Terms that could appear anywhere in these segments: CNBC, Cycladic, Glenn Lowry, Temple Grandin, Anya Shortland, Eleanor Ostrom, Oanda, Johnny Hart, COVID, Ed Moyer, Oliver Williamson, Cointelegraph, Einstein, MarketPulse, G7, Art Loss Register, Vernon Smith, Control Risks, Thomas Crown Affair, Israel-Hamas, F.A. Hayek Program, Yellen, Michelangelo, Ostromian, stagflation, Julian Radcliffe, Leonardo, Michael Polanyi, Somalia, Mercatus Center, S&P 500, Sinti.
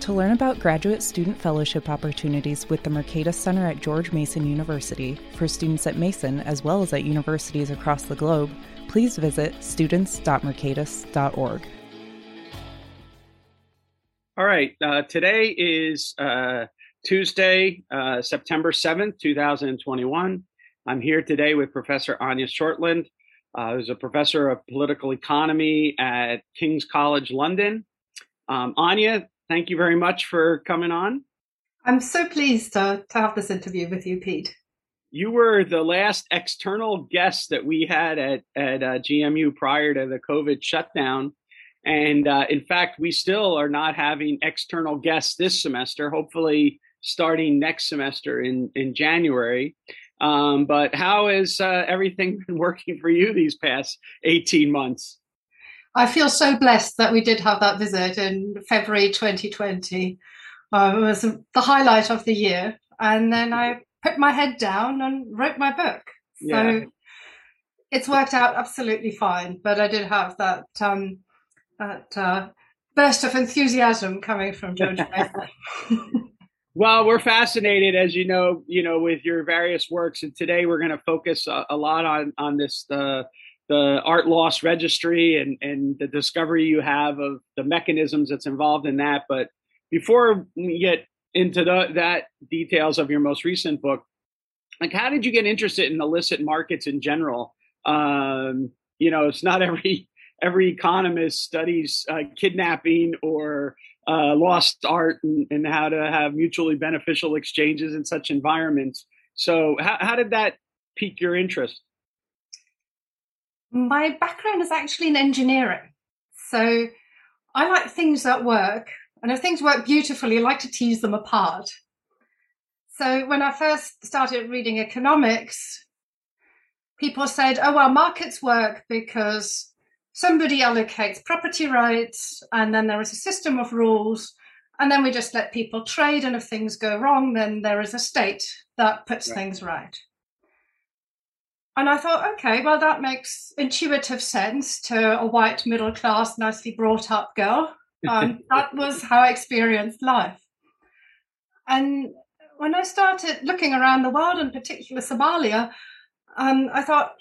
To learn about graduate student fellowship opportunities with the Mercatus Center at George Mason University for students at Mason as well as at universities across the globe, please visit students.mercatus.org. All right, today is Tuesday, September 7th, 2021. I'm here today with Professor Anya Shortland, who's a professor of political economy at King's College London. Anya, thank you very much for coming on. I'm so pleased to have this interview with you, Pete. You were the last external guest that we had at GMU prior to the COVID shutdown. And in fact, we still are not having external guests this semester, hopefully starting next semester in January. But how has everything been working for you these past 18 months? I feel so blessed that we did have that visit in February 2020. It was the highlight of the year. And then I put my head down and wrote my book. So It's worked out absolutely fine. But I did have that, that burst of enthusiasm coming from George Mason. Well, we're fascinated, as you know, with your various works. And today we're going to focus a lot on this the Art Loss Registry and the discovery you have of the mechanisms that's involved in that. But before we get into that details of your most recent book, like, how did you get interested in illicit markets in general? You know, it's not every economist studies kidnapping or lost art and how to have mutually beneficial exchanges in such environments. So how did that pique your interest? My background is actually in engineering. So I like things that work. And if things work beautifully, I like to tease them apart. So when I first started reading economics, people said, oh, well, markets work because somebody allocates property rights and then there is a system of rules. And then we just let people trade. And if things go wrong, then there is a state that puts things right. And I thought, okay, well, that makes intuitive sense to a white, middle-class, nicely brought-up girl. That was how I experienced life. And when I started looking around the world, in particular Somalia, I thought,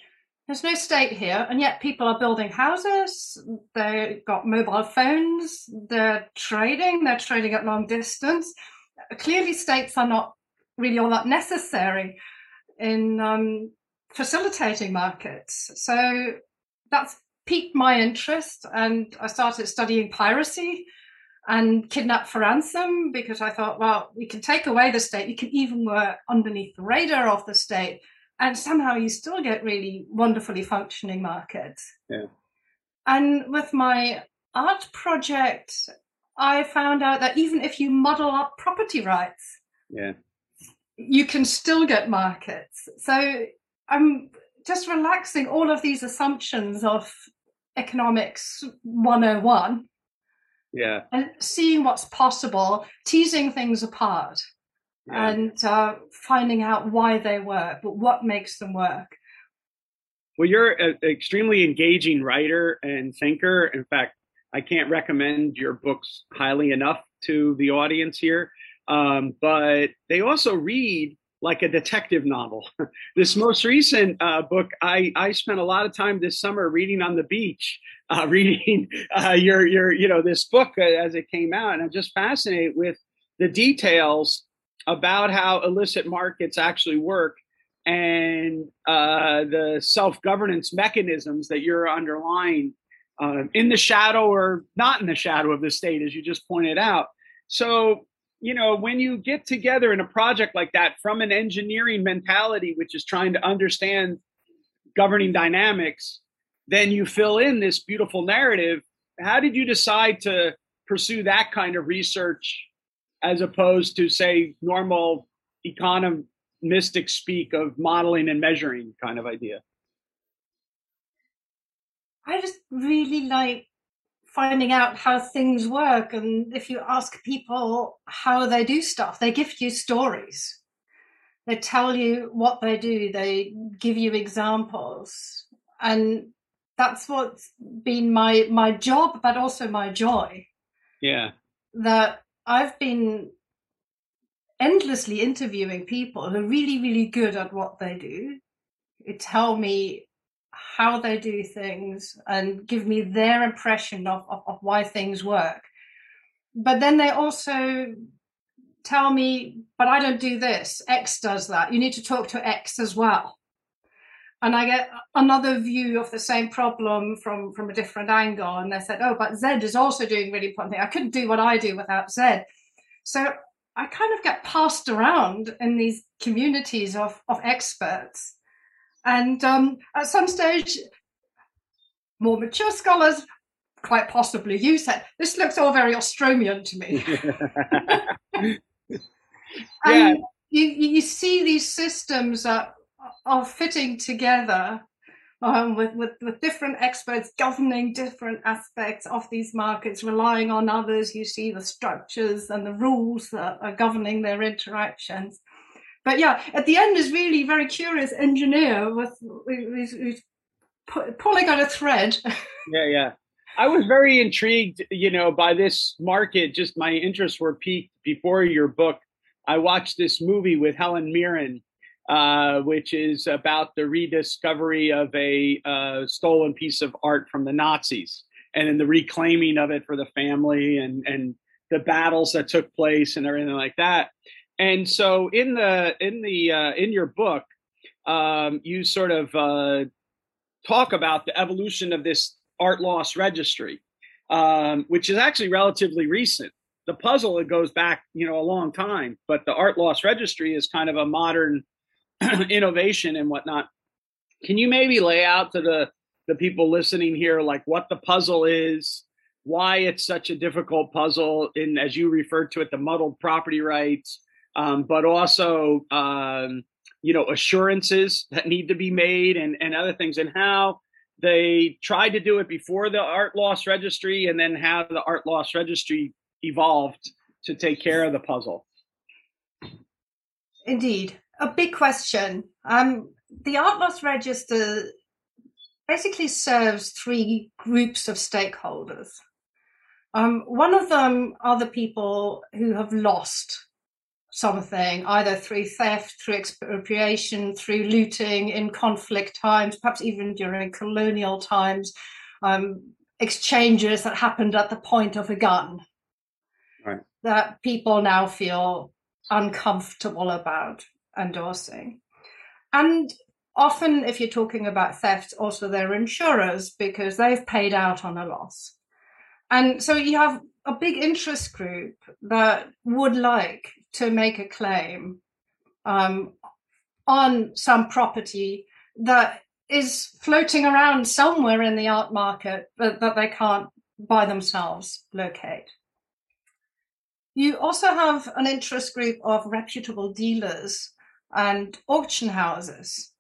there's no state here, and yet people are building houses, they've got mobile phones, they're trading at long distance. Clearly, states are not really all that necessary in facilitating markets. So that's piqued my interest, and I started studying piracy and kidnap for ransom, because I thought, well, we can take away the state, you can even work underneath the radar of the state, and somehow you still get really wonderfully functioning markets. Yeah. And with my art project, I found out that even if you muddle up property rights, you can still get markets. So I'm just relaxing all of these assumptions of economics 101 and seeing what's possible, teasing things apart and finding out why they work, but what makes them work. Well, you're an extremely engaging writer and thinker. In fact, I can't recommend your books highly enough to the audience here, but they also read like a detective novel. This most recent book, I spent a lot of time this summer reading on the beach, reading your this book as it came out. And I'm just fascinated with the details about how illicit markets actually work and the self-governance mechanisms that you're underlying in the shadow or not in the shadow of the state, as you just pointed out. So, you know, when you get together in a project like that from an engineering mentality, which is trying to understand governing dynamics, then you fill in this beautiful narrative. How did you decide to pursue that kind of research as opposed to, say, normal economistic speak of modeling and measuring kind of idea? I just really like finding out how things work. And if you ask people how they do stuff, they give you stories. They tell you what they do. They give you examples. And that's what's been my job, but also my joy. Yeah. That I've been endlessly interviewing people who are really, really good at what they do, who tell me how they do things and give me their impression of why things work. But then they also tell me, but I don't do this, X does that, you need to talk to X as well. And I get another view of the same problem from a different angle. And they said, oh, but Z is also doing really important things. I couldn't do what I do without Z. So I kind of get passed around in these communities of experts. And at some stage, more mature scholars, quite possibly you, said, this looks all very Ostromian to me. And you see these systems that are fitting together with different experts governing different aspects of these markets, relying on others. You see the structures and the rules that are governing their interactions. But yeah, at the end is really very curious engineer who's pulling on a thread. Yeah. I was very intrigued, by this market. Just my interests were piqued before your book. I watched this movie with Helen Mirren, which is about the rediscovery of a stolen piece of art from the Nazis, and then the reclaiming of it for the family and the battles that took place and everything like that. And so in your book, you sort of talk about the evolution of this Art Loss Registry, which is actually relatively recent. The puzzle, it goes back, a long time, but the Art Loss Registry is kind of a modern innovation and whatnot. Can you maybe lay out to the people listening here, like what the puzzle is, why it's such a difficult puzzle, in, as you referred to it, the muddled property rights, but also, assurances that need to be made and other things, and how they tried to do it before the Art Loss Registry and then how the Art Loss Registry evolved to take care of the puzzle. Indeed. A big question. The Art Loss Register basically serves three groups of stakeholders. One of them are the people who have lost something, either through theft, through expropriation, through looting in conflict times, perhaps even during colonial times, exchanges that happened at the point of a gun, right, that people now feel uncomfortable about endorsing. And often, if you're talking about theft, also their insurers, because they've paid out on a loss. And so you have a big interest group that would like to make a claim on some property that is floating around somewhere in the art market that they can't by themselves locate. You also have an interest group of reputable dealers and auction houses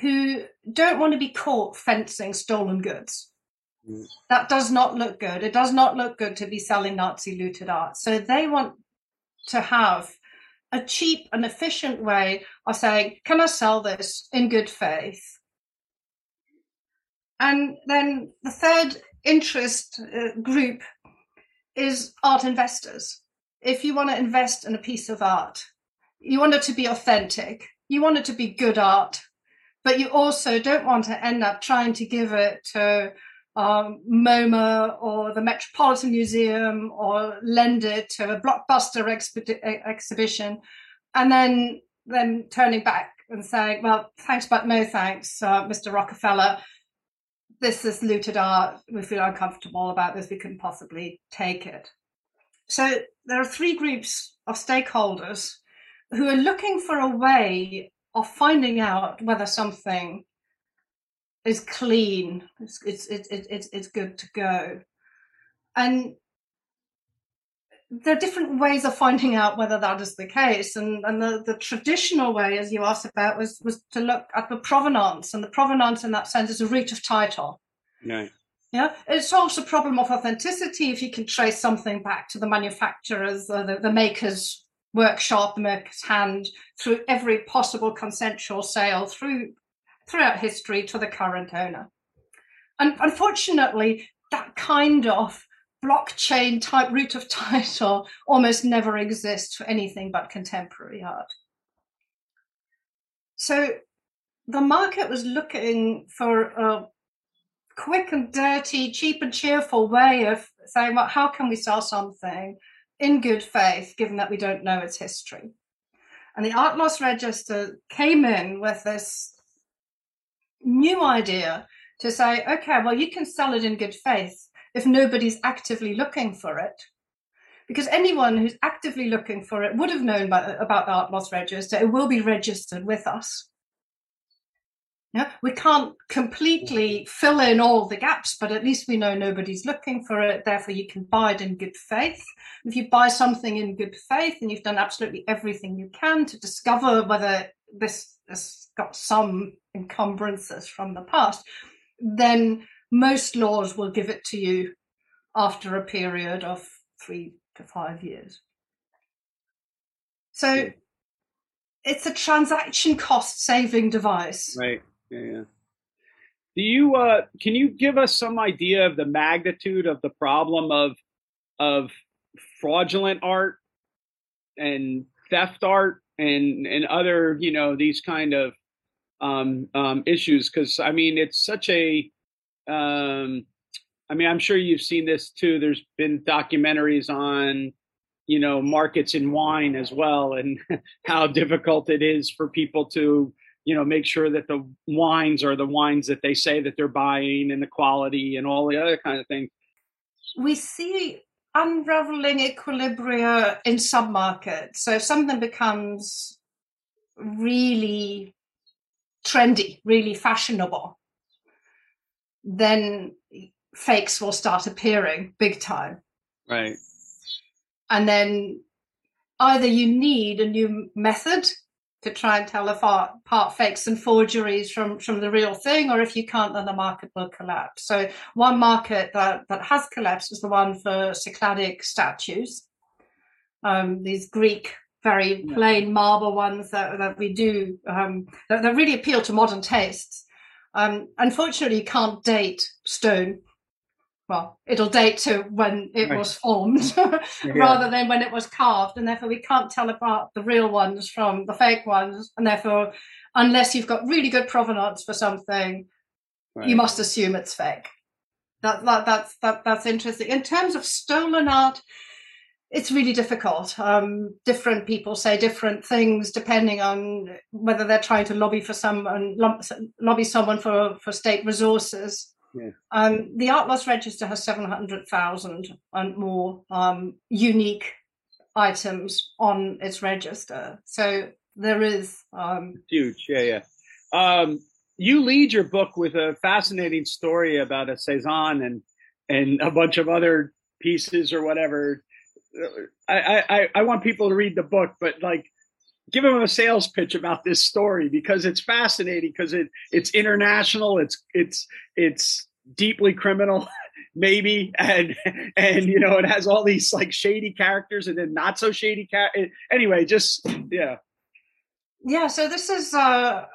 who don't want to be caught fencing stolen goods. Mm. That does not look good. It does not look good to be selling Nazi looted art. So they want to have a cheap and efficient way of saying, can I sell this in good faith? And then the third interest group is art investors. If you want to invest in a piece of art, you want it to be authentic, you want it to be good art, but you also don't want to end up trying to give it to MoMA or the Metropolitan Museum or lend it to a blockbuster exhibition and then turning back and saying, well, thanks, but no thanks, Mr. Rockefeller. This is looted art. We feel uncomfortable about this. We couldn't possibly take it. So there are three groups of stakeholders who are looking for a way of finding out whether something is clean, it's good to go. And there are different ways of finding out whether that is the case. And the traditional way, as you asked about, was to look at the provenance. And the provenance in that sense is a root of title. Yeah. Yeah, it solves the problem of authenticity if you can trace something back to the manufacturers, the maker's workshop, the maker's hand, through every possible consensual sale throughout history to the current owner. And unfortunately, that kind of blockchain type route of title almost never exists for anything but contemporary art. So the market was looking for a quick and dirty, cheap and cheerful way of saying, well, how can we sell something in good faith, given that we don't know its history? And the Art Loss Register came in with this new idea to say, okay, well, you can sell it in good faith if nobody's actively looking for it, because anyone who's actively looking for it would have known about the Art Loss Register. It will be registered with us. Yeah, we can't completely fill in all the gaps, but at least we know nobody's looking for it. Therefore, you can buy it in good faith. If you buy something in good faith, and you've done absolutely everything you can to discover whether this has got some encumbrances from the past, then most laws will give it to you after a period of 3 to 5 years. So it's a transaction cost saving device. Right. Yeah. Do you can you give us some idea of the magnitude of the problem of fraudulent art and theft art and other, you know, these kind of issues? Because I mean, it's such a I mean, I'm sure you've seen this too. There's been documentaries on, you know, markets in wine as well, and how difficult it is for people to, you know, make sure that the wines are the wines that they say that they're buying, and the quality and all the other kind of things. We see unraveling equilibria in sub-markets. So if something becomes really trendy, really fashionable, then fakes will start appearing big time. Right. And then either you need a new method to try and tell apart fakes and forgeries from the real thing, or if you can't, then the market will collapse. So one market that has collapsed is the one for Cycladic statues, these Greek, very plain marble ones that we do, that really appeal to modern tastes. Unfortunately, you can't date stone. Well, it'll date to when it was formed rather than when it was carved. And therefore, we can't tell apart the real ones from the fake ones. And therefore, unless you've got really good provenance for something, you must assume it's fake. That's interesting. In terms of stolen art, it's really difficult. Different people say different things depending on whether they're trying to lobby someone for state resources. Yeah. The Art Loss Register has 700,000 and more unique items on its register. So there is huge. Yeah. You lead your book with a fascinating story about a Cezanne and a bunch of other pieces or whatever. I want people to read the book, but like, give them a sales pitch about this story, because it's fascinating, because it's international, it's deeply criminal, maybe, and you know, it has all these like shady characters and then not so shady anyway, just yeah. So this is a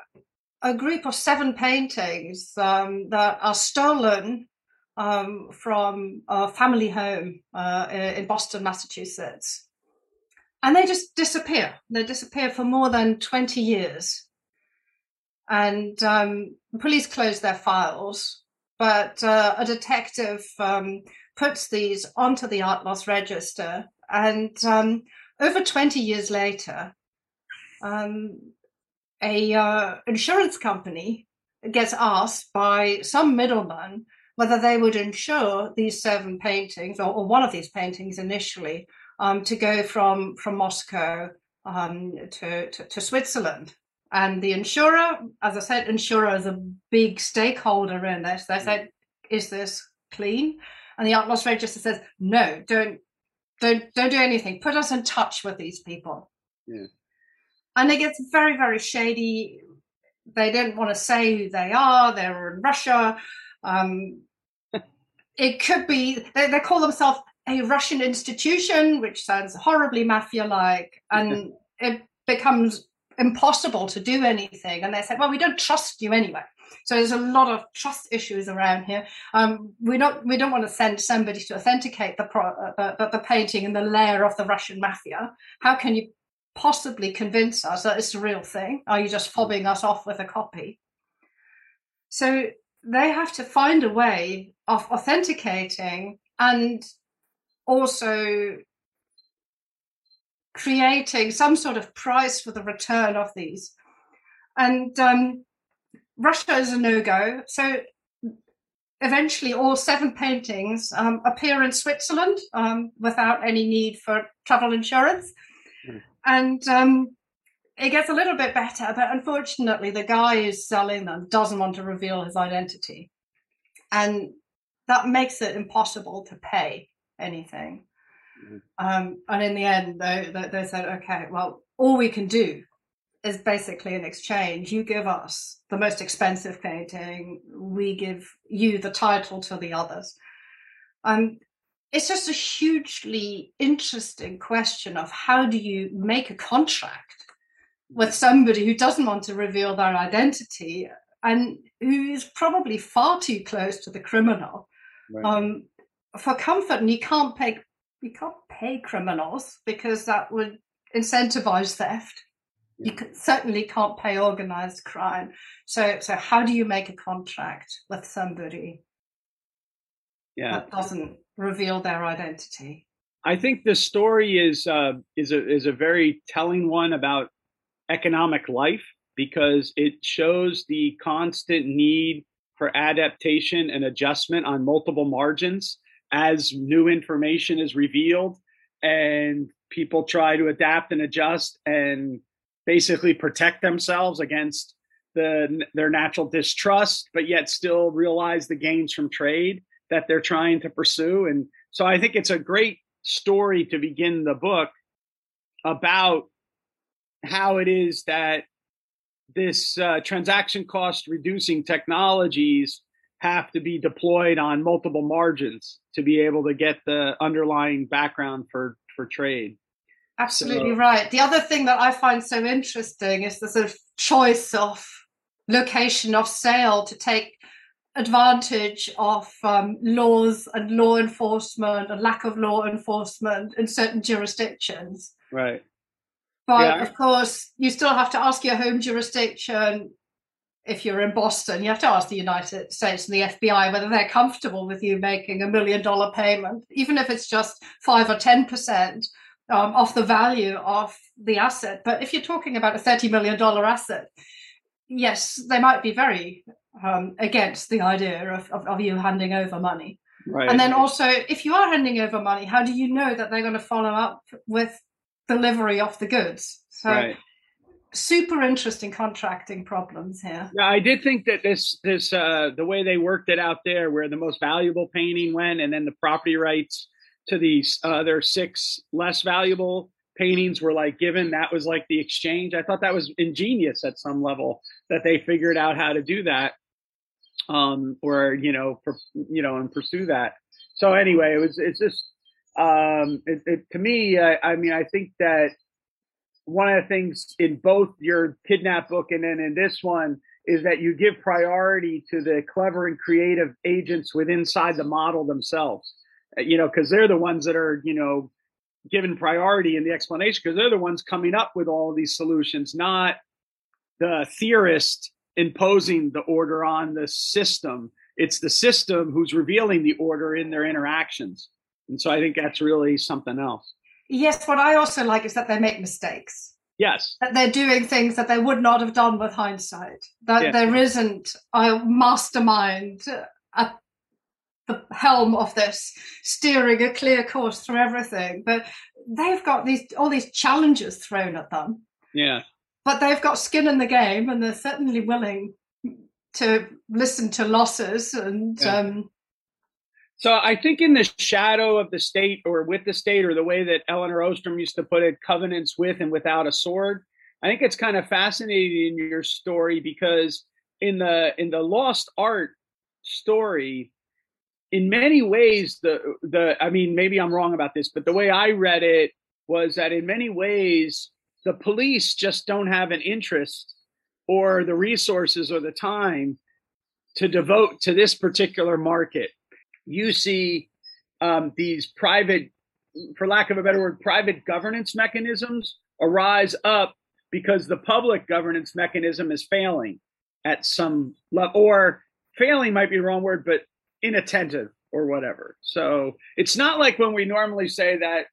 group of 7 paintings that are stolen from a family home in Boston, Massachusetts. And they just disappear. They disappear for more than 20 years. And the police close their files. But a detective puts these onto the Art Loss Register. And over 20 years later, an insurance company gets asked by some middleman whether they would insure these 7 paintings, or one of these paintings initially, to go from Moscow to Switzerland. And the insurer, as I said, insurer is a big stakeholder in this. They said, is this clean? And the Art Loss Register says, no, don't do anything. Put us in touch with these people. Yeah. And it gets very, very shady. They don't want to say who they are. They're in Russia. It could be, they call themselves a Russian institution, which sounds horribly mafia-like, and it becomes impossible to do anything. And they said, well, we don't trust you anyway. So there's a lot of trust issues around here. We don't want to send somebody to authenticate the painting in the lair of the Russian mafia. How can you possibly convince us that it's the real thing? Are you just fobbing us off with a copy? So they have to find a way of authenticating and also creating some sort of price for the return of these. And Russia is a no-go. So eventually all 7 paintings appear in Switzerland without any need for travel insurance. And it gets a little bit better, but unfortunately the guy who's selling them doesn't want to reveal his identity. And that makes it impossible to pay anything. And in the end, they said, okay, well, all we can do is basically an exchange. You give us the most expensive painting, we give you the title to the others. It's just a hugely interesting question of how do you make a contract with somebody who doesn't want to reveal their identity and who is probably far too close to the criminal, right, for comfort. And you can't pay criminals because that would incentivize theft. Yeah. You certainly can't pay organized crime. So how do you make a contract with somebody that doesn't reveal their identity? I think this story is a very telling one about economic life, because it shows the constant need for adaptation and adjustment on multiple margins. As new information is revealed and people try to adapt and adjust and basically protect themselves against their natural distrust, but yet still realize the gains from trade that they're trying to pursue. And so I think it's a great story to begin the book about how it is that this transaction cost reducing technologies have to be deployed on multiple margins to be able to get the underlying background for trade. Absolutely so. Right. The other thing that I find so interesting is the sort of choice of location of sale to take advantage of laws and law enforcement and lack of law enforcement in certain jurisdictions. Right. But of course, you still have to ask your home jurisdiction. If you're in Boston, you have to ask the United States and the FBI whether they're comfortable with you making $1 million payment, even if it's just 5 or 10% off the value of the asset. But if you're talking about a $30 million asset, yes, they might be very against the idea of you handing over money. Right. And then also, if you are handing over money, how do you know that they're going to follow up with delivery of the goods? So. Right. Super interesting contracting problems here. Yeah, I did think that this the way they worked it out there, where the most valuable painting went, and then the property rights to these other 6 less valuable paintings were like given. That was like the exchange. I thought that was ingenious at some level that they figured out how to do that, and pursue that. So anyway, to me. I think that. One of the things in both your kidnap book and then in this one is that you give priority to the clever and creative agents within inside the model themselves, because they're the ones that are, given priority in the explanation, because they're the ones coming up with all these solutions, not the theorist imposing the order on the system. It's the system who's revealing the order in their interactions. And so I think that's really something else. Yes, what I also like is that they make mistakes. Yes. That they're doing things that they would not have done with hindsight. That there isn't a mastermind at the helm of this, steering a clear course through everything. But they've got all these challenges thrown at them. Yeah. But they've got skin in the game, and they're certainly willing to listen to losses and... Yeah. So I think in the shadow of the state, or with the state, or the way that Eleanor Ostrom used to put it, covenants with and without a sword, I think it's kind of fascinating in your story, because in the lost art story, in many ways, I mean, maybe I'm wrong about this, but the way I read it was that in many ways, the police just don't have an interest or the resources or the time to devote to this particular market. You see these private, for lack of a better word, private governance mechanisms arise up because the public governance mechanism is failing at some level, or failing might be the wrong word, but inattentive or whatever. So it's not like when we normally say that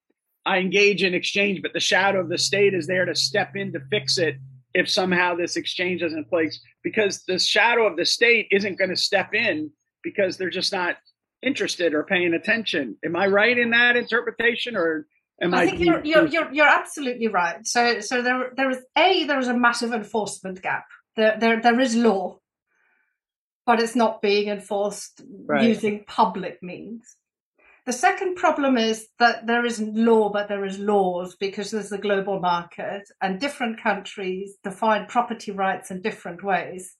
I engage in exchange, but the shadow of the state is there to step in to fix it if somehow this exchange doesn't place, because the shadow of the state isn't going to step in because they're just not interested or paying attention. Am I right in that interpretation, or am I think you're absolutely right. So there is a massive enforcement gap. There is law, but it's not being enforced using public means. The second problem is that there isn't law, but there is laws, because there's the global market and different countries define property rights in different ways.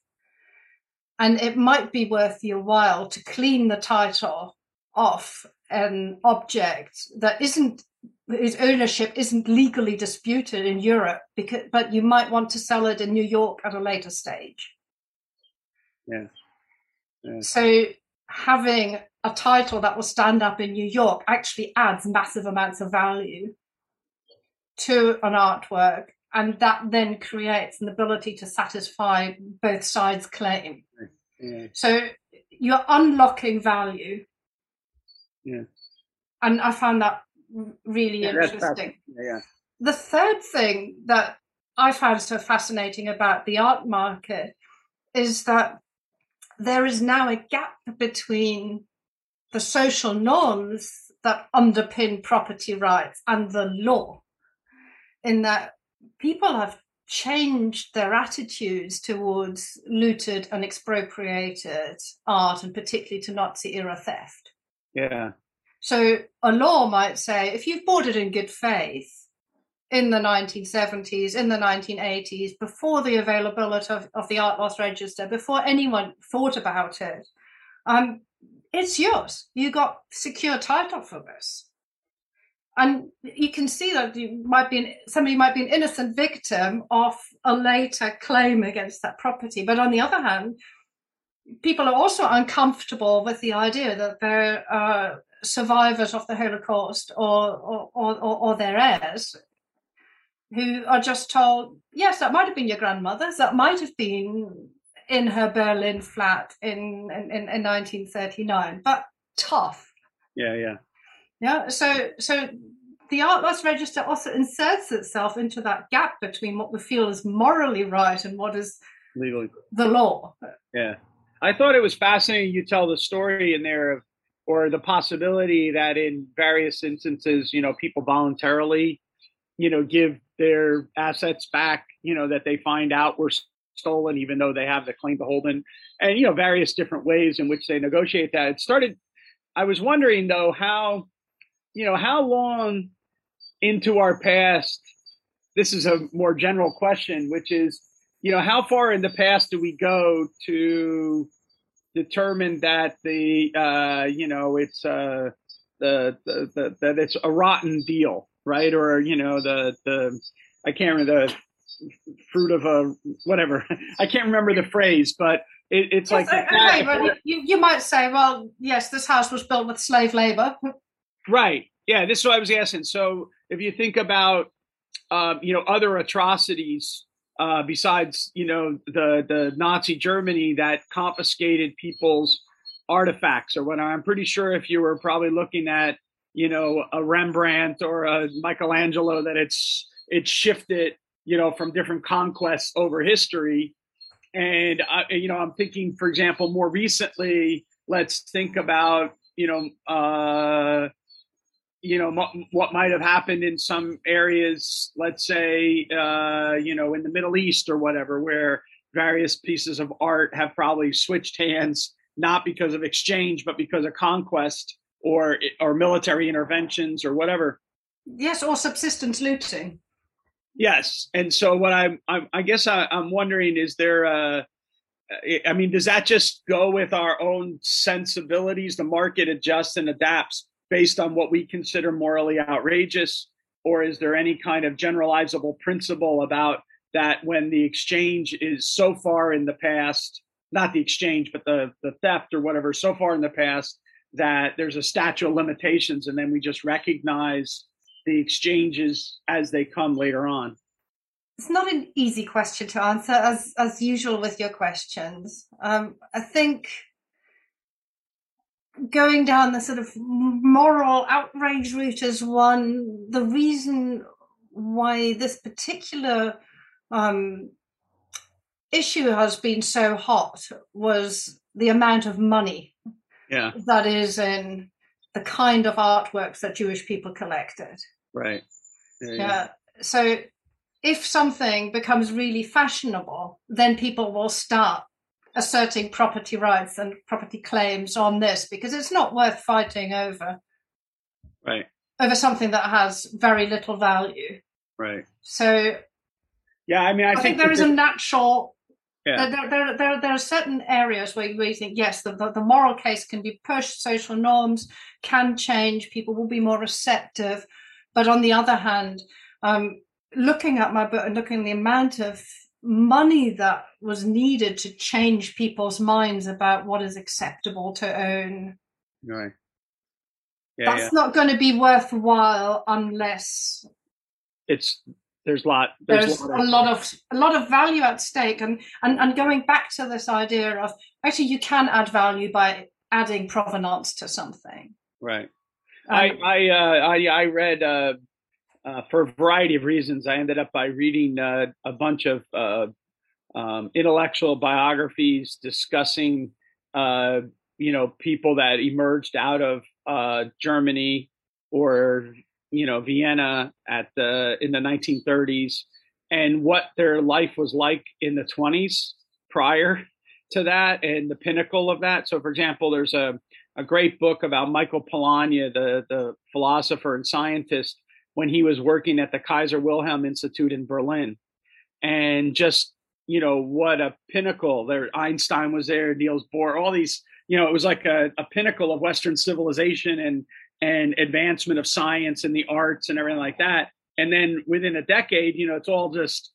And it might be worth your while to clean the title off an object that isn't, whose ownership isn't legally disputed in Europe, because, but you might want to sell it in New York at a later stage. Yeah. Yeah. So having a title that will stand up in New York actually adds massive amounts of value to an artwork, and that then creates an ability to satisfy both sides' claim. Yeah. So you're unlocking value. Yeah. And I found that really interesting. Yeah. The third thing that I found so fascinating about the art market is that there is now a gap between the social norms that underpin property rights and the law, in that people have changed their attitudes towards looted and expropriated art, and particularly to Nazi-era theft. Yeah. So a law might say, if you've bought it in good faith in the 1970s, in the 1980s, before the availability of the Art Loss Register, before anyone thought about it, it's yours. You got secure title for this. And you can see that somebody might be an innocent victim of a later claim against that property. But on the other hand, people are also uncomfortable with the idea that they're survivors of the Holocaust or their heirs, who are just told, yes, that might have been your grandmother's, that might have been in her Berlin flat in 1939, but tough. Yeah. So the Art Loss Register also inserts itself into that gap between what we feel is morally right and what is legally the law. Yeah, I thought it was fascinating you tell the story in there of, or the possibility that in various instances, people voluntarily, give their assets back, that they find out were stolen, even though they have the claim to hold them, and various different ways in which they negotiate that. It started, I was wondering though, how long into our past, this is a more general question, which is, how far in the past do we go to determine that it's a rotten deal, right? Or, I can't remember the fruit of a whatever. I can't remember the phrase, but it's yes, like okay, but you might say, well, yes, this house was built with slave labor, right? Yeah, this is what I was asking. So if you think about other atrocities besides the Nazi Germany that confiscated people's artifacts or whatnot, I'm pretty sure if you were probably looking at a Rembrandt or a Michelangelo, that it's shifted from different conquests over history. And, I'm thinking, for example, more recently, let's think about, what might have happened in some areas, let's say, in the Middle East or whatever, where various pieces of art have probably switched hands, not because of exchange, but because of conquest or military interventions or whatever. Yes, or subsistence looting. Yes, and so what I'm wondering is there I mean, does that just go with our own sensibilities? The market adjusts and adapts based on what we consider morally outrageous? Or is there any kind of generalizable principle about that when the exchange is so far in the past, not the exchange, but the theft or whatever, so far in the past that there's a statute of limitations and then we just recognize the exchanges as they come later on? It's not an easy question to answer, as usual with your questions. I think going down the sort of moral outrage route is one. The reason why this particular issue has been so hot was the amount of money that is in the kind of artworks that Jewish people collected. Right. Yeah. So if something becomes really fashionable, then people will start asserting property rights and property claims on this because it's not worth fighting over. Right. Over something that has very little value. Right. So yeah, I mean, I think there is a natural. Yeah. There are certain areas where you think, yes, the moral case can be pushed, social norms can change, people will be more receptive. But on the other hand, looking at my book and looking at the amount of money that was needed to change people's minds about what is acceptable to own. Right. Yeah, that's not going to be worthwhile unless there's a lot of value at stake. And going back to this idea of actually you can add value by adding provenance to something. Right. I read. For a variety of reasons, I ended up by reading a bunch of intellectual biographies discussing, people that emerged out of Germany or, Vienna in the 1930s and what their life was like in the 20s prior to that and the pinnacle of that. So, for example, there's a great book about Michael Polanyi, the philosopher and scientist, when he was working at the Kaiser Wilhelm Institute in Berlin. And just, what a pinnacle there. Einstein was there, Niels Bohr, all these, it was like a pinnacle of Western civilization and advancement of science and the arts and everything like that. And then within a decade, it's all just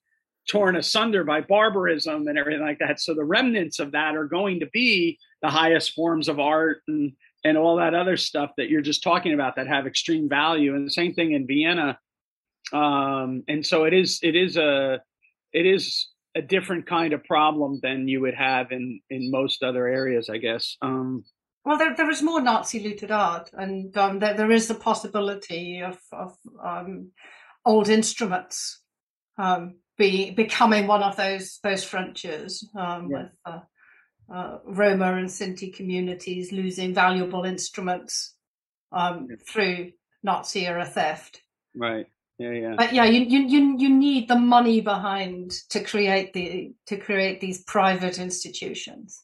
torn asunder by barbarism and everything like that. So the remnants of that are going to be the highest forms of art and all that other stuff that you're just talking about that have extreme value, and the same thing in Vienna. And so it is a different kind of problem than you would have in most other areas, I guess. Well, there is more Nazi looted art, and there is the possibility of old instruments becoming one of those frontiers with. Roma and Sinti communities losing valuable instruments through Nazi era theft. Right. Yeah. But yeah, you need the money behind to create these private institutions.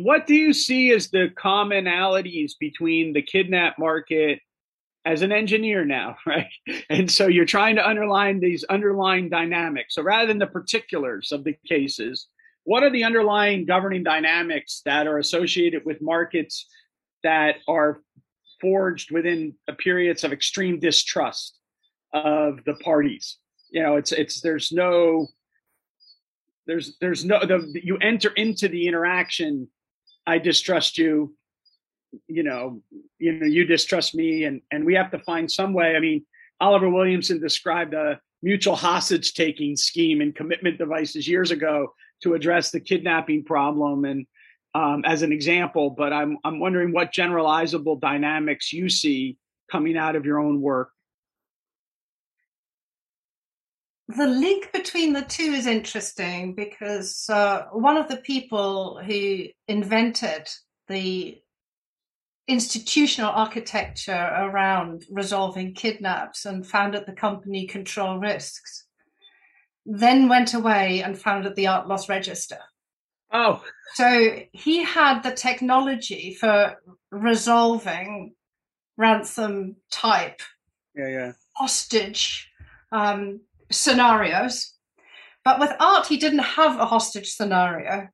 What do you see as the commonalities between the kidnap market as an engineer now, right? And so you're trying to underline these underlying dynamics. So rather than the particulars of the cases, what are the underlying governing dynamics that are associated with markets that are forged within periods of extreme distrust of the parties? You enter into the interaction. I distrust you, you distrust me, and we have to find some way. I mean, Oliver Williamson described a mutual hostage taking scheme and commitment devices years ago to address the kidnapping problem and as an example, but I'm wondering what generalizable dynamics you see coming out of your own work. The link between the two is interesting because one of the people who invented the institutional architecture around resolving kidnaps and founded the company Control Risks then went away and founded the Art Loss Register. Oh. So he had the technology for resolving ransom type hostage scenarios. But with art, he didn't have a hostage scenario.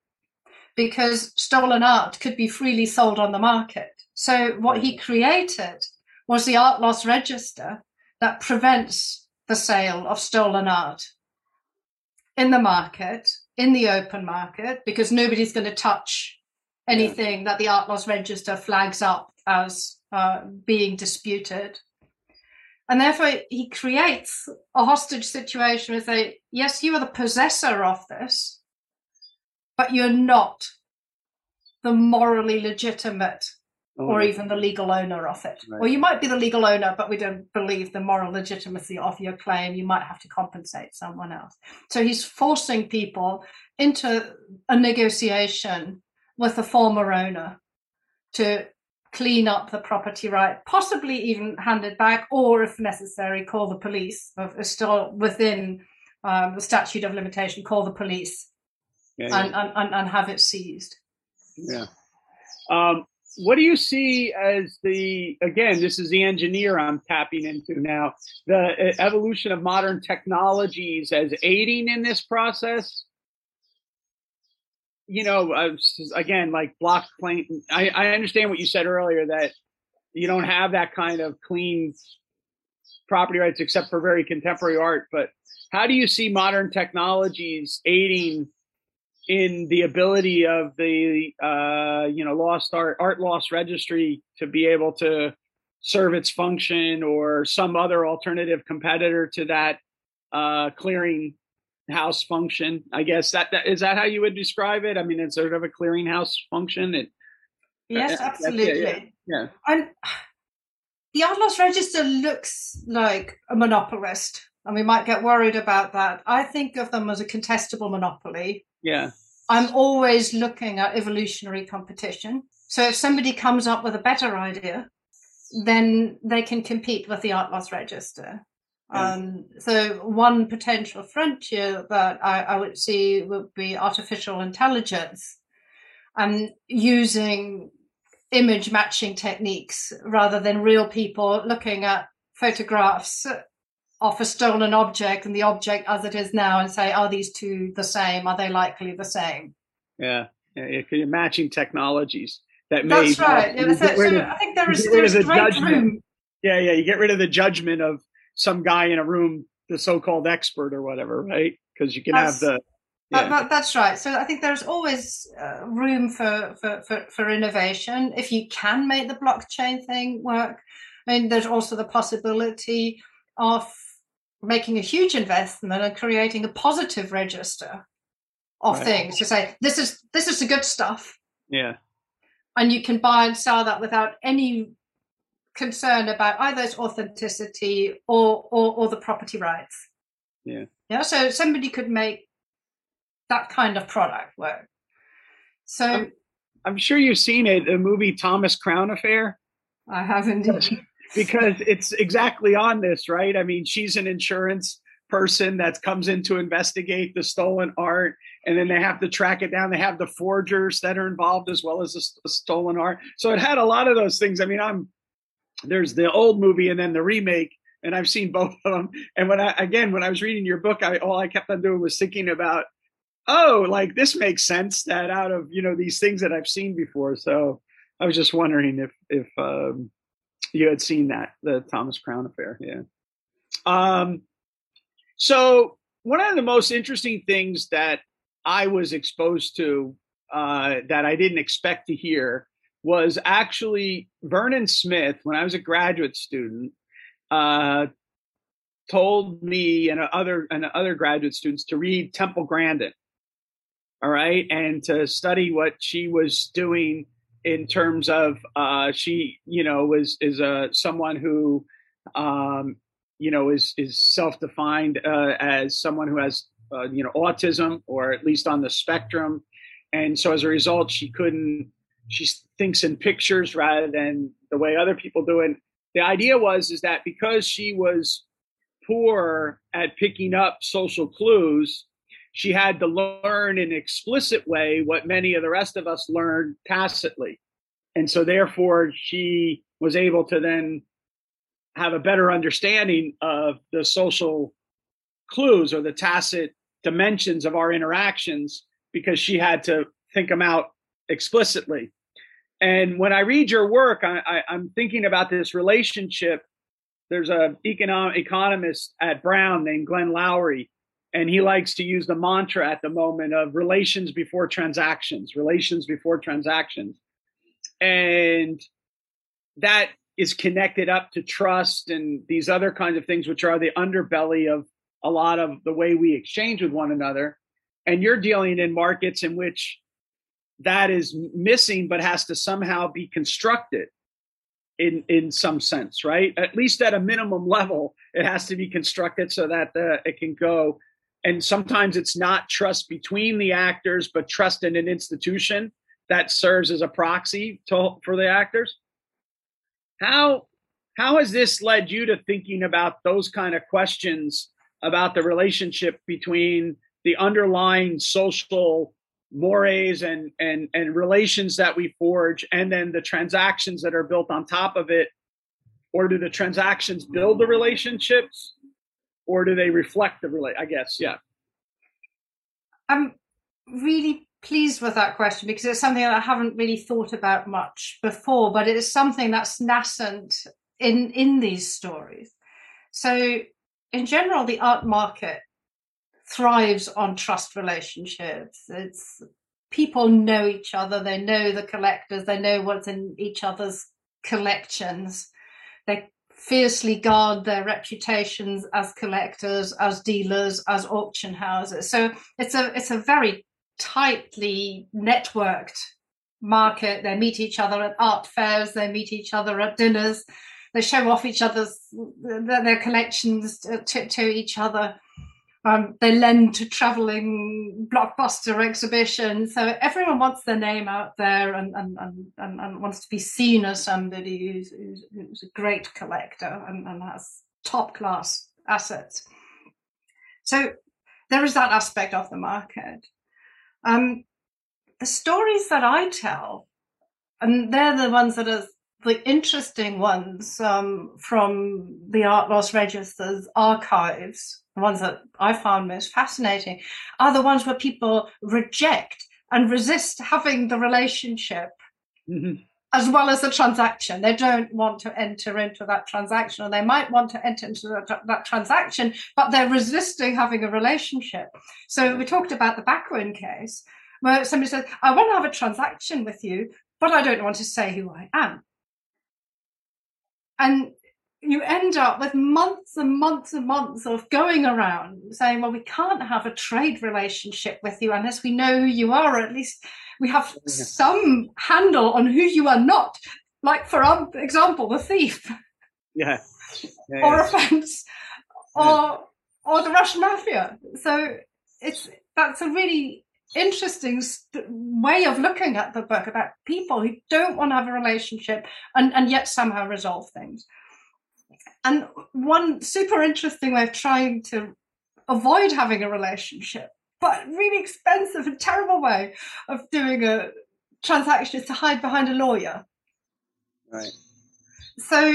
because stolen art could be freely sold on the market. So what he created was the Art Loss Register that prevents the sale of stolen art in the market, in the open market, because nobody's going to touch anything that the Art Loss Register flags up as being disputed. And therefore, he creates a hostage situation with a, yes, you are the possessor of this, but you're not the morally legitimate or even the legal owner of it. Right. Or you might be the legal owner, but we don't believe the moral legitimacy of your claim. You might have to compensate someone else. So he's forcing people into a negotiation with the former owner to clean up the property right, possibly even hand it back, or if necessary, call the police. If still within the statute of limitation, call the police and have it seized. Yeah. What do you see as the, again, this is the engineer I'm tapping into now, the evolution of modern technologies as aiding in this process? You know, again, like blockchain, I understand what you said earlier, that you don't have that kind of clean property rights except for very contemporary art. But how do you see modern technologies aiding in the ability of the, you know, lost art loss registry to be able to serve its function, or some other alternative competitor to that clearing house function? I guess that is that how you would describe it? I mean, it's sort of a clearinghouse function. Yes, absolutely. Yeah. And the Art Loss Register looks like a monopolist, and we might get worried about that. I think of them as a contestable monopoly. Yeah. I'm always looking at evolutionary competition. So if somebody comes up with a better idea, then they can compete with the Art Loss Register. So one potential frontier that I would see would be artificial intelligence and using image matching techniques rather than real people looking at photographs of a stolen object and the object as it is now and say, are these two the same? Are they likely the same? Yeah, you're matching technologies. That's right. I think there is a great room. Yeah, you get rid of the judgment of some guy in a room, the so-called expert or whatever, right? Because you can that's right. So I think there's always room for innovation if you can make the blockchain thing work. I mean, there's also the possibility of making a huge investment and creating a positive register of things to say this is the good stuff. Yeah, and you can buy and sell that without any concern about either its authenticity or the property rights. Yeah. So somebody could make that kind of product work. So I'm sure you've seen it, the movie Thomas Crown Affair. I have indeed. Because it's exactly on this, right? I mean, she's an insurance person that comes in to investigate the stolen art, and then they have to track it down. They have the forgers that are involved as well as the stolen art. So it had a lot of those things. I mean, there's the old movie and then the remake, and I've seen both of them. And when I was reading your book, all I kept on doing was thinking about, like this makes sense that out of, you know, these things that I've seen before. So I was just wondering if you had seen that, the Thomas Crown Affair. Yeah. So one of the most interesting things that I was exposed to that I didn't expect to hear was actually Vernon Smith, when I was a graduate student, told me and other graduate students to read Temple Grandin, all right, and to study what she was doing in terms of she, you know, is someone who, you know, is self-defined as someone who has, you know, autism, or at least on the spectrum, and so as a result, she thinks in pictures rather than the way other people do. And the idea is that because she was poor at picking up social clues, she had to learn in an explicit way what many of the rest of us learned tacitly. And so therefore, she was able to then have a better understanding of the social clues or the tacit dimensions of our interactions, because she had to think them out explicitly. And when I read your work, I'm thinking about this relationship. There's an economist at Brown named Glenn Lowry, and he likes to use the mantra at the moment of relations before transactions. And that is connected up to trust and these other kinds of things, which are the underbelly of a lot of the way we exchange with one another. And you're dealing in markets in which that is missing, but has to somehow be constructed in some sense, right? At least at a minimum level, it has to be constructed so that it can go. And sometimes it's not trust between the actors, but trust in an institution that serves as a proxy for the actors. How has this led you to thinking about those kind of questions about the relationship between the underlying social mores and relations that we forge, and then the transactions that are built on top of it? Or do the transactions build the relationships, or do they reflect the I guess, yeah. I'm really pleased with that question because it's something that I haven't really thought about much before, but it is something that's nascent in these stories. So in general, the art market thrives on trust relationships. It's people know each other, they know the collectors, they know what's in each other's collections. They fiercely guard their reputations as collectors, as dealers, as auction houses. So it's a very tightly networked market. They meet each other at art fairs, they meet each other at dinners, they show off each other's their collections to each other. They lend to traveling blockbuster exhibitions. So everyone wants their name out there and wants to be seen as somebody who's a great collector and has top class assets. So there is that aspect of the market. The stories that I tell, and they're the ones that are the interesting ones from the Art Loss Register's archives, the ones that I found most fascinating, are the ones where people reject and resist having the relationship as well as the transaction. They don't want to enter into that transaction, or they might want to enter into that transaction, but they're resisting having a relationship. So we talked about the Baccarin case, where somebody says, I want to have a transaction with you, but I don't want to say who I am. And you end up with months and months and months of going around saying, well, we can't have a trade relationship with you unless we know who you are, or at least we have some handle on who you are not. Like, for example, the thief. Yeah. Yeah. Or offense. Yeah. Or the Russian mafia. So that's a really interesting way of looking at the book, about people who don't want to have a relationship and yet somehow resolve things. And one super interesting way of trying to avoid having a relationship, but really expensive and terrible way of doing a transaction, is to hide behind a lawyer. Right. So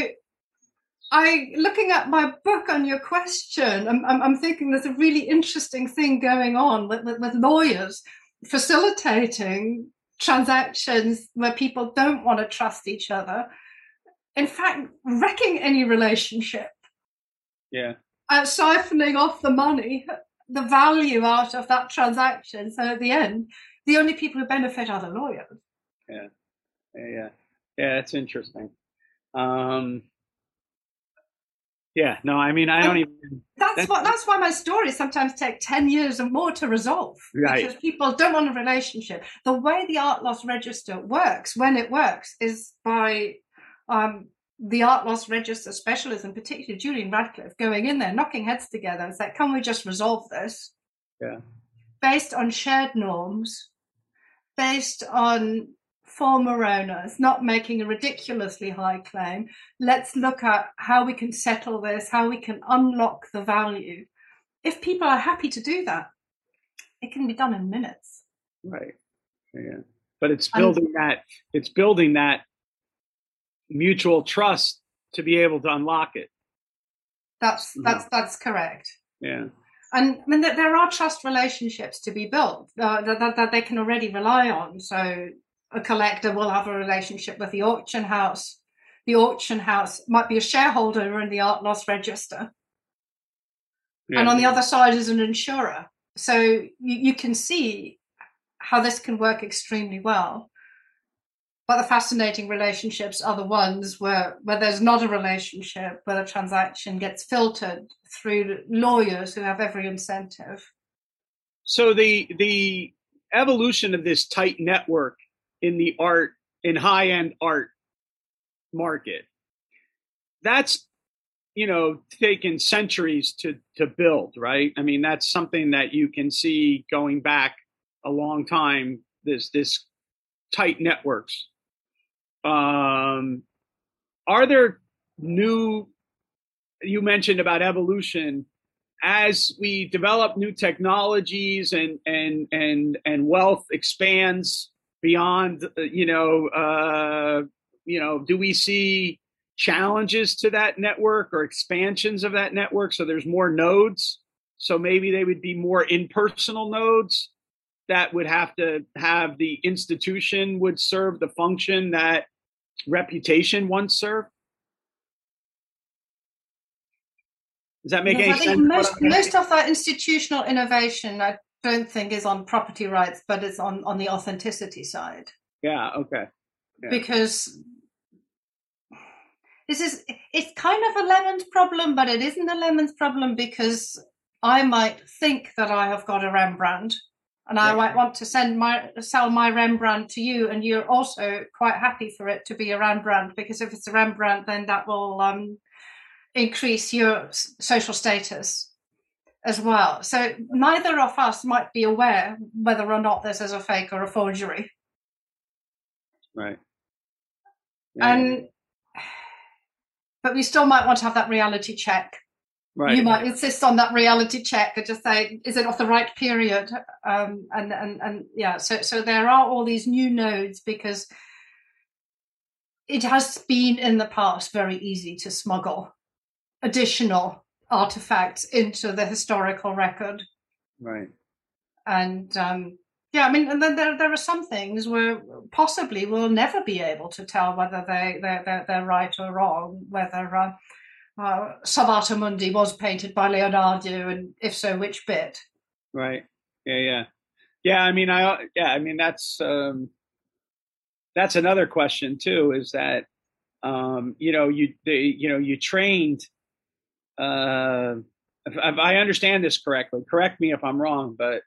looking at my book on your question, I'm thinking there's a really interesting thing going on with lawyers facilitating transactions where people don't want to trust each other. In fact, wrecking any relationship. Yeah. Siphoning off the money, the value out of that transaction. So at the end, the only people who benefit are the lawyers. Yeah. Yeah. Yeah. That's interesting. Yeah, no, I mean, I don't even... That's why my stories sometimes take 10 years or more to resolve. Right. Because people don't want a relationship. The way the Art Loss Register works, when it works, is by the Art Loss Register specialists, and particularly Julian Radcliffe, going in there, knocking heads together and saying, can we just resolve this? Yeah. Based on shared norms, based on former owners not making a ridiculously high claim. Let's look at how we can settle this, how we can unlock the value. If people are happy to do that, it can be done in minutes. Right. Yeah. But it's building that mutual trust to be able to unlock it. That's correct. Yeah. And I mean, there are trust relationships to be built that they can already rely on. So a collector will have a relationship with the auction house. The auction house might be a shareholder in the Art Loss Register. Yeah. And on the other side is an insurer. So you can see how this can work extremely well. But the fascinating relationships are the ones where there's not a relationship, where the transaction gets filtered through lawyers who have every incentive. So the evolution of this tight network in the art, in high-end art market, that's, you know, taken centuries to build, right? I mean, that's something that you can see going back a long time, this tight networks. Are there new, you mentioned about evolution, as we develop new technologies and wealth expands beyond, do we see challenges to that network or expansions of that network? So there's more nodes. So maybe they would be more impersonal nodes that would have to have the institution would serve the function that reputation once served. Does that make any sense? Most of that institutional innovation, I don't think, is on property rights, but it's on the authenticity side. Yeah, okay. Yeah. Because it's kind of a Lemons problem, but it isn't a Lemons problem, because I might think that I have got a Rembrandt, and I might want to sell my Rembrandt to you, and you're also quite happy for it to be a Rembrandt, because if it's a Rembrandt, then that will increase your social status as well. So neither of us might be aware whether or not this is a fake or a forgery. Right. Yeah. But we still might want to have that reality check. Right. You might insist on that reality check and just say, is it of the right period? So there are all these new nodes, because it has been in the past very easy to smuggle additional artifacts into the historical record. Right. And and then there are some things where possibly we'll never be able to tell whether they're right or wrong, whether Salvator Mundi was painted by Leonardo, and if so, which bit? Right. Yeah. That's that's another question too. Is that you trained? If I understand this correctly, correct me if I'm wrong, but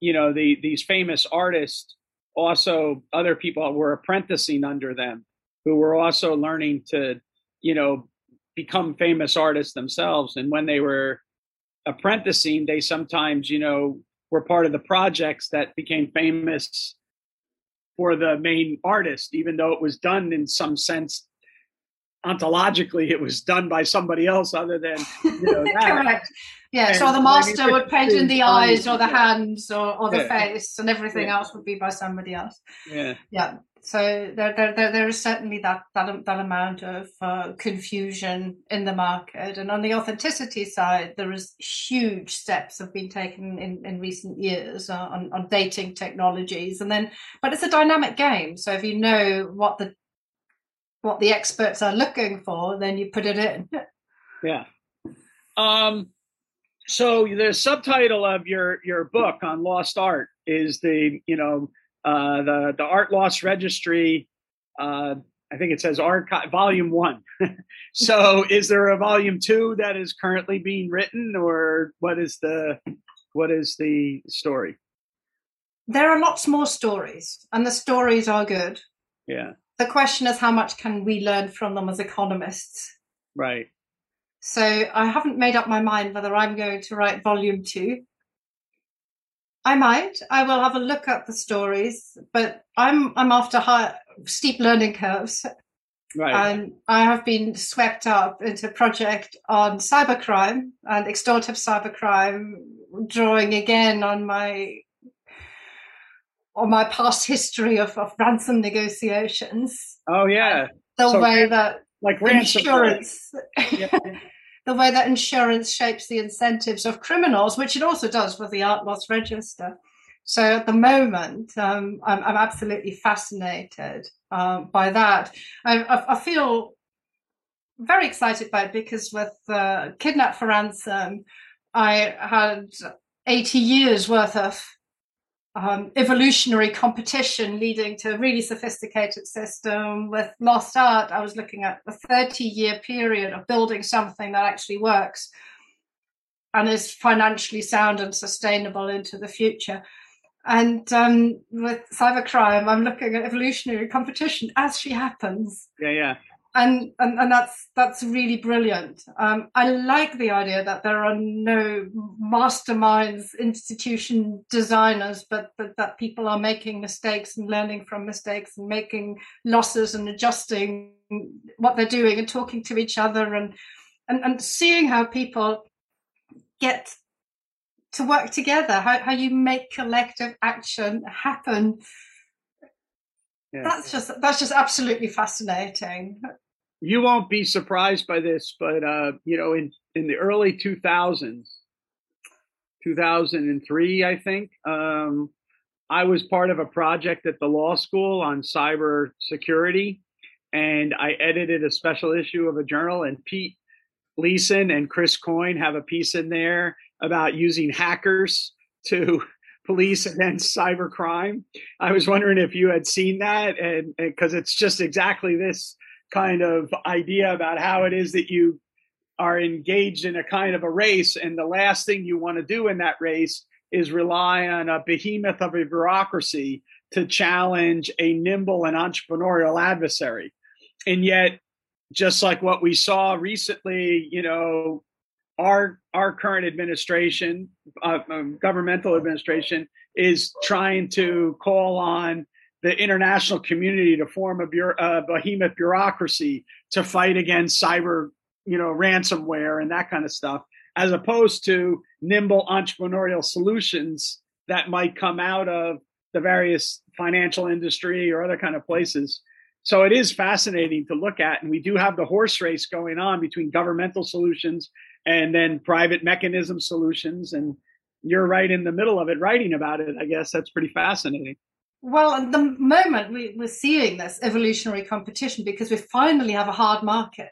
these famous artists, also other people were apprenticing under them, who were also learning to, become famous artists themselves. And when they were apprenticing, they sometimes, were part of the projects that became famous for the main artist, even though it was done in some sense, ontologically, it was done by somebody else other than, that. Correct. Yeah, and so the master would paint in the eyes or the hands or the face, and everything else would be by somebody else. Yeah. Yeah. So there is certainly that amount of confusion in the market. And on the authenticity side, there is huge steps have been taken in recent years on dating technologies. But it's a dynamic game. So if you know what the experts are looking for, then you put it in. Yeah. So the subtitle of your book on lost art is the Art Loss Registry, I think it says Volume 1. So is there a Volume 2 that is currently being written, or what is the story? There are lots more stories, and the stories are good. Yeah. The question is, how much can we learn from them as economists? Right. So I haven't made up my mind whether I'm going to write Volume 2. I might. I will have a look at the stories, but I'm after steep learning curves. Right. And I have been swept up into a project on cybercrime and extortive cybercrime, drawing again on my past history of ransom negotiations. Oh yeah. The way that like ransom insurance. Yeah. the way that insurance shapes the incentives of criminals, which it also does with the Art Loss Register. So at the moment, I'm absolutely fascinated by that. I feel very excited by it because with Kidnap for Ransom, I had 80 years worth of evolutionary competition leading to a really sophisticated system. With Lost Art, I was looking at a 30-year period of building something that actually works and is financially sound and sustainable into the future. And with cybercrime, I'm looking at evolutionary competition as she happens. Yeah. And that's really brilliant. I like the idea that there are no masterminds, institution designers, but that people are making mistakes and learning from mistakes and making losses and adjusting what they're doing and talking to each other and seeing how people get to work together, how you make collective action happen. Yeah. That's just absolutely fascinating. You won't be surprised by this, but in the early 2000s, 2003, I think, I was part of a project at the law school on cyber security, and I edited a special issue of a journal. And Pete Leeson and Chris Coyne have a piece in there about using hackers to police against cybercrime. I was wondering if you had seen that, and because it's just exactly this kind of idea about how it is that you are engaged in a kind of a race, and the last thing you want to do in that race is rely on a behemoth of a bureaucracy to challenge a nimble and entrepreneurial adversary. And yet, just like what we saw recently, our current administration, governmental administration, is trying to call on the international community to form a behemoth bureaucracy to fight against cyber, ransomware and that kind of stuff, as opposed to nimble entrepreneurial solutions that might come out of the various financial industry or other kind of places. So it is fascinating to look at. And we do have the horse race going on between governmental solutions and then private mechanism solutions. And you're right in the middle of it, writing about it. I guess that's pretty fascinating. Well, at the moment, we're seeing this evolutionary competition because we finally have a hard market.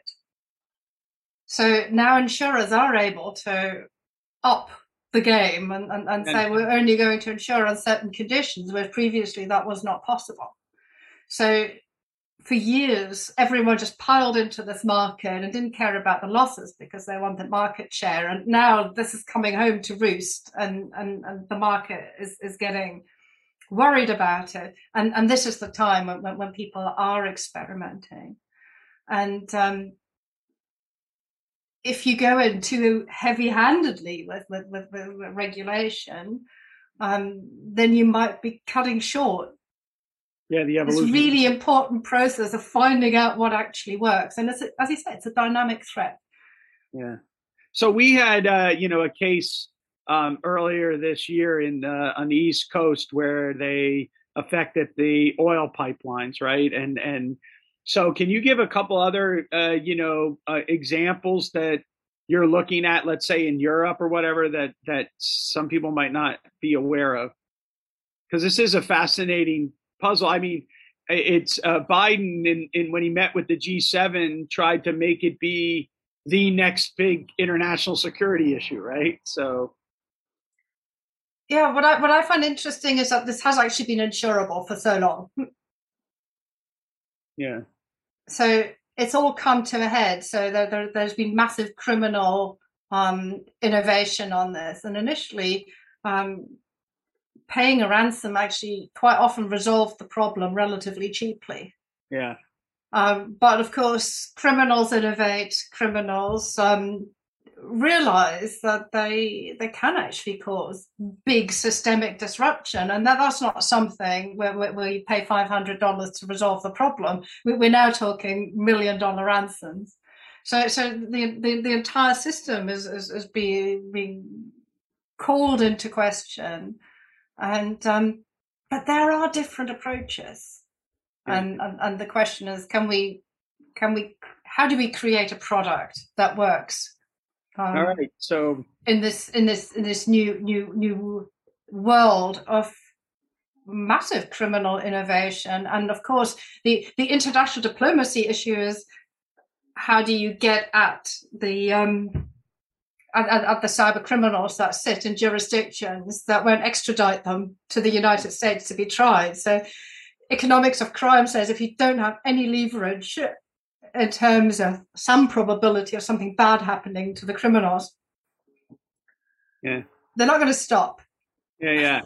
So now insurers are able to up the game and say we're only going to insure on certain conditions, where previously that was not possible. So for years, everyone just piled into this market and didn't care about the losses because they wanted market share. And now this is coming home to roost, and the market is getting worried about it. And this is the time when people are experimenting. And if you go in too heavy-handedly with regulation, then you might be cutting short. Yeah, the evolution. It's a really important process of finding out what actually works. And it's, as you said, it's a dynamic threat. Yeah. So we had, a case earlier this year on the East Coast where they affected the oil pipelines, right? And so can you give a couple other, examples that you're looking at, let's say in Europe or whatever, that some people might not be aware of? Because this is a fascinating puzzle. I mean, it's Biden, in when he met with the G7, tried to make it be the next big international security issue, right? So, yeah, what I find interesting is that this has actually been insurable for so long. Yeah. So it's all come to a head. So there's been massive criminal innovation on this, and initially, paying a ransom actually quite often resolved the problem relatively cheaply. Yeah. But of course, criminals innovate. Criminals realize that they can actually cause big systemic disruption, and that's not something where you pay $500 to resolve the problem. We're now talking $1 million ransoms. So the entire system is being called into question. And but there are different approaches, and the question is, how do we create a product that works All right. So in this new world of massive criminal innovation, and of course the international diplomacy issue is how do you get at the at the cyber criminals that sit in jurisdictions that won't extradite them to the United States to be tried. So economics of crime says if you don't have any leverage in terms of some probability of something bad happening to the criminals, yeah, they're not going to stop. Yeah.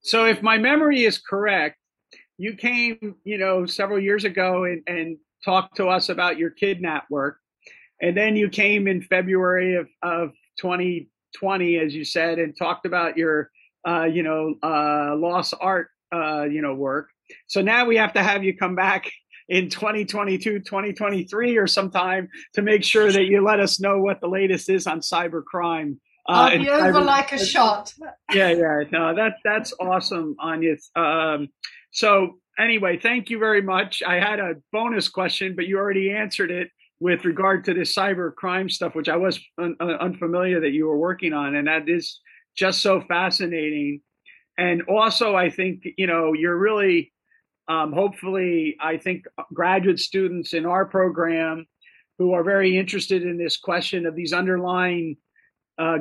So if my memory is correct, you came, several years ago and talked to us about your kidnap work. And then you came in February of 2020, as you said, and talked about your, lost art, work. So now we have to have you come back in 2022, 2023 or sometime to make sure that you let us know what the latest is on cybercrime. I'll be over like a shot. Yeah. No, that's awesome, Anya. So anyway, thank you very much. I had a bonus question, but you already answered it with regard to this cyber crime stuff, which I was unfamiliar that you were working on. And that is just so fascinating. And also, I think, you're really, hopefully, I think graduate students in our program who are very interested in this question of these underlying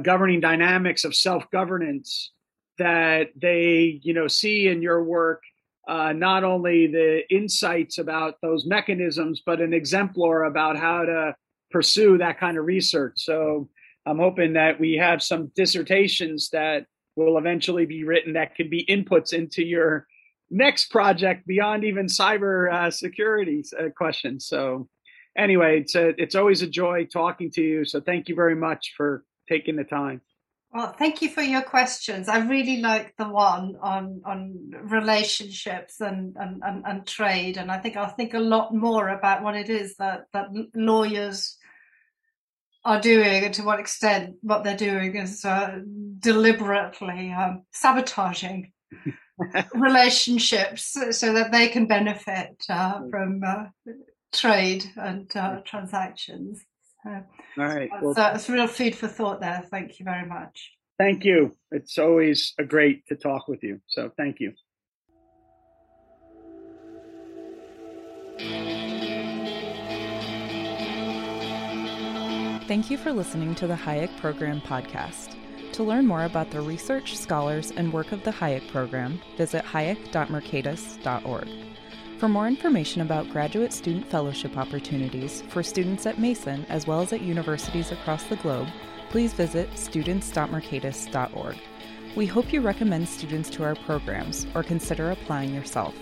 governing dynamics of self-governance, that they, see in your work not only the insights about those mechanisms, but an exemplar about how to pursue that kind of research. So I'm hoping that we have some dissertations that will eventually be written that could be inputs into your next project beyond even cyber security questions. So anyway, it's always a joy talking to you. So thank you very much for taking the time. Well, thank you for your questions. I really like the one on relationships and trade. And I think I'll think a lot more about what it is that lawyers are doing and to what extent what they're doing is deliberately sabotaging relationships so that they can benefit from trade and transactions. All right. So it's real food for thought there. Thank you very much. Thank you. It's always great to talk with you. So thank you. Thank you for listening to the Hayek Program podcast. To learn more about the research, scholars, and work of the Hayek Program, visit hayek.mercatus.org. For more information about graduate student fellowship opportunities for students at Mason as well as at universities across the globe, please visit students.mercatus.org. We hope you recommend students to our programs or consider applying yourself.